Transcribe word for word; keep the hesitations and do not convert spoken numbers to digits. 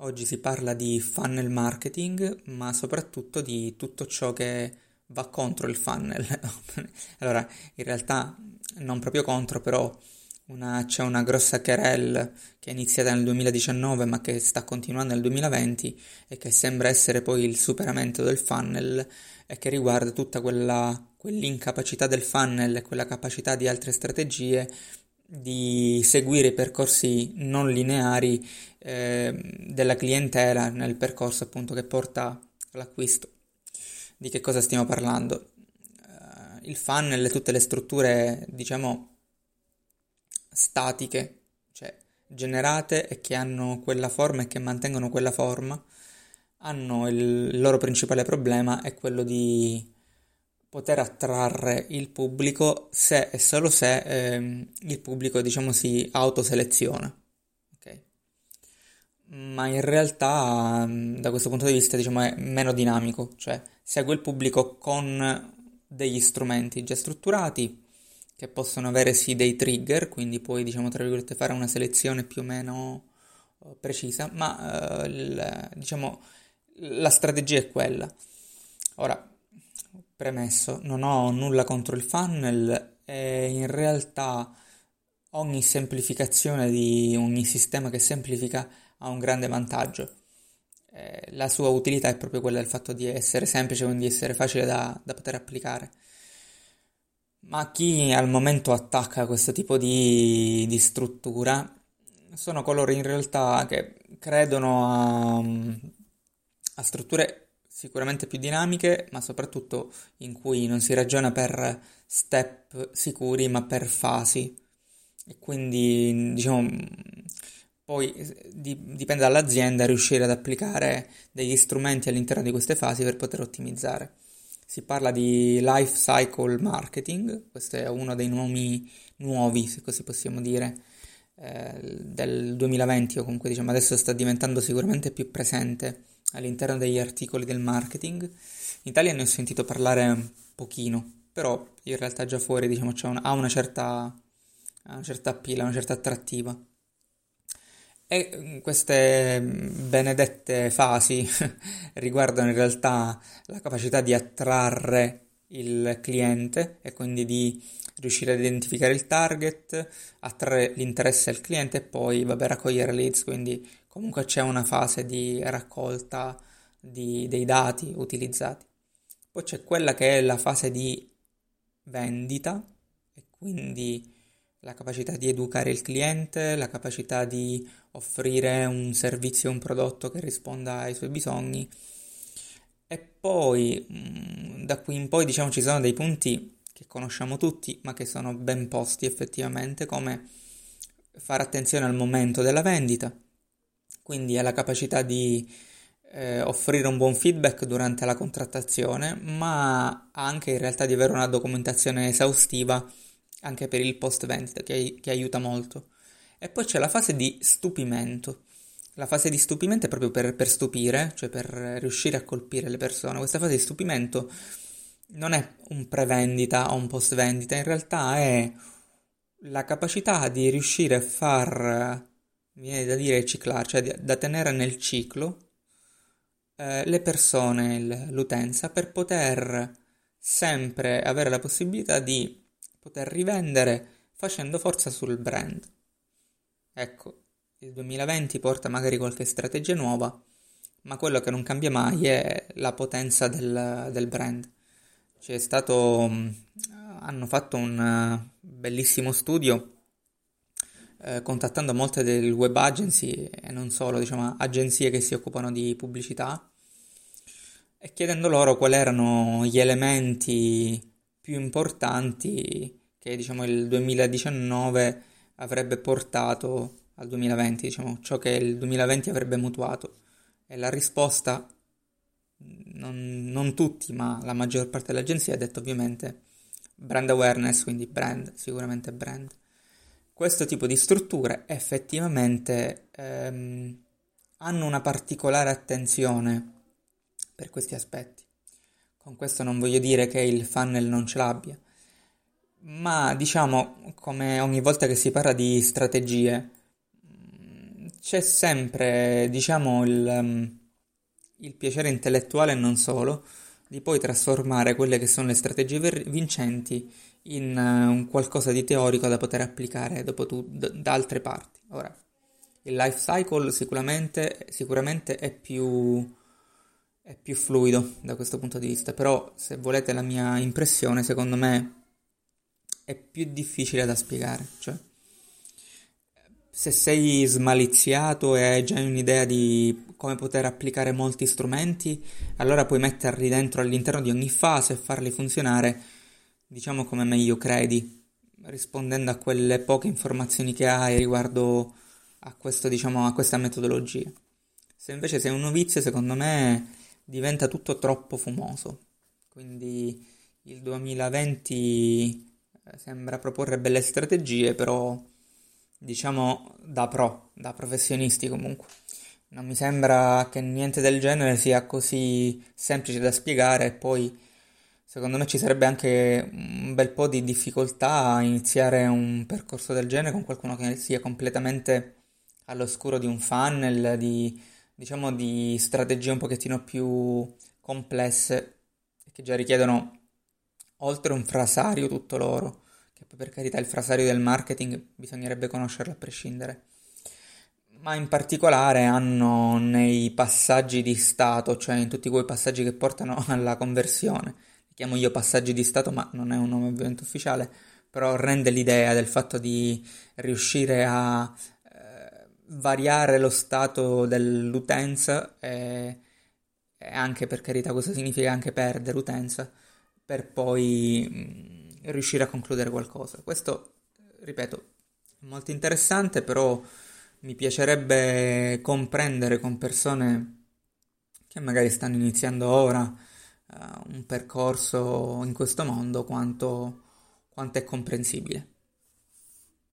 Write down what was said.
Oggi si parla di funnel marketing, ma soprattutto di tutto ciò che va contro il funnel. Allora, in realtà non proprio contro, però una, c'è una grossa querelle che è iniziata nel duemiladiciannove ma che sta continuando nel duemilaventi e che sembra essere poi il superamento del funnel e che riguarda tutta quella, quell'incapacità del funnel e quella capacità di altre strategie di seguire i percorsi non lineari eh, della clientela nel percorso appunto che porta all'acquisto. Di che cosa stiamo parlando? Uh, il funnel e tutte le strutture, diciamo, statiche, cioè generate e che hanno quella forma e che mantengono quella forma, hanno il, il loro principale problema è quello di poter attrarre il pubblico se e solo se eh, il pubblico, diciamo, si autoseleziona, okay? Ma in realtà da questo punto di vista, diciamo, è meno dinamico, cioè segue il pubblico con degli strumenti già strutturati che possono avere sì dei trigger, quindi puoi, diciamo, tra virgolette fare una selezione più o meno precisa, ma eh, il, diciamo la strategia è quella. Ora, premesso, non ho nulla contro il funnel e in realtà ogni semplificazione di ogni sistema che semplifica ha un grande vantaggio. Eh, la sua utilità è proprio quella del fatto di essere semplice, quindi essere facile da, da poter applicare. Ma chi al momento attacca questo tipo di, di struttura sono coloro in realtà che credono a, a strutture sicuramente più dinamiche, ma soprattutto in cui non si ragiona per step sicuri, ma per fasi. E quindi, diciamo, poi dipende dall'azienda riuscire ad applicare degli strumenti all'interno di queste fasi per poter ottimizzare. Si parla di life cycle marketing, questo è uno dei nomi nuovi, se così possiamo dire, eh, del duemilaventi, o comunque, diciamo, adesso sta diventando sicuramente più presente all'interno degli articoli del marketing. In Italia ne ho sentito parlare un pochino, però in realtà già fuori, diciamo, c'è un, ha una certa ha una certa pila, una certa attrattiva. E queste benedette fasi riguardano in realtà la capacità di attrarre il cliente e quindi di riuscire ad identificare il target, attrarre l'interesse al cliente e poi, vabbè, raccogliere leads, quindi comunque c'è una fase di raccolta di, dei dati utilizzati. Poi c'è quella che è la fase di vendita e quindi la capacità di educare il cliente, la capacità di offrire un servizio, un prodotto che risponda ai suoi bisogni. E poi da qui in poi, diciamo, ci sono dei punti che conosciamo tutti ma che sono ben posti effettivamente, come fare attenzione al momento della vendita, quindi alla capacità di eh, offrire un buon feedback durante la contrattazione, ma anche in realtà di avere una documentazione esaustiva anche per il post vendita, che, che aiuta molto. E poi c'è la fase di stupimento. La fase di stupimento è proprio per, per stupire, cioè per riuscire a colpire le persone. Questa fase di stupimento non è un pre-vendita o un post vendita, in realtà è la capacità di riuscire a far, viene da dire ciclare, cioè da tenere nel ciclo eh, le persone, l'utenza, per poter sempre avere la possibilità di poter rivendere facendo forza sul brand. Ecco, il duemilaventi porta magari qualche strategia nuova, ma quello che non cambia mai è la potenza del, del brand. C'è stato, hanno fatto un bellissimo studio Eh, contattando molte del web agency e non solo, diciamo, agenzie che si occupano di pubblicità, e chiedendo loro quali erano gli elementi più importanti che, diciamo, il duemiladiciannove avrebbe portato al duemilaventi, diciamo, ciò che il duemilaventi avrebbe mutuato. E la risposta, non, non tutti, ma la maggior parte delle agenzie ha detto ovviamente brand awareness, quindi brand, sicuramente brand. Questo tipo di strutture effettivamente ehm, hanno una particolare attenzione per questi aspetti. Con questo non voglio dire che il funnel non ce l'abbia, ma, diciamo, come ogni volta che si parla di strategie, c'è sempre, diciamo, il, il piacere intellettuale e non solo, di poi trasformare quelle che sono le strategie vincenti in uh, un qualcosa di teorico da poter applicare dopo tu, d- da altre parti. Ora, il life cycle sicuramente, sicuramente è più... è più fluido da questo punto di vista, però se volete la mia impressione, secondo me è più difficile da spiegare, cioè se sei smaliziato e hai già un'idea di come poter applicare molti strumenti, allora puoi metterli dentro all'interno di ogni fase e farli funzionare, diciamo, come meglio credi, rispondendo a quelle poche informazioni che hai riguardo a questo, diciamo, a questa metodologia. Se invece sei un novizio, secondo me diventa tutto troppo fumoso, quindi il duemilaventi sembra proporre belle strategie, però diciamo da pro, da professionisti comunque. Non mi sembra che niente del genere sia così semplice da spiegare e poi secondo me ci sarebbe anche un bel po' di difficoltà a iniziare un percorso del genere con qualcuno che sia completamente all'oscuro di un funnel, di... diciamo di strategie un pochettino più complesse che già richiedono oltre un frasario tutto loro, che poi per carità il frasario del marketing bisognerebbe conoscerlo a prescindere, ma in particolare hanno nei passaggi di stato, cioè in tutti quei passaggi che portano alla conversione, li chiamo io passaggi di stato ma non è un nome ovviamente ufficiale, però rende l'idea del fatto di riuscire a variare lo stato dell'utenza e, e anche, per carità, questo significa anche perdere utenza per poi mh, riuscire a concludere qualcosa. Questo, ripeto, è molto interessante, però mi piacerebbe comprendere con persone che magari stanno iniziando ora uh, un percorso in questo mondo quanto, quanto è comprensibile.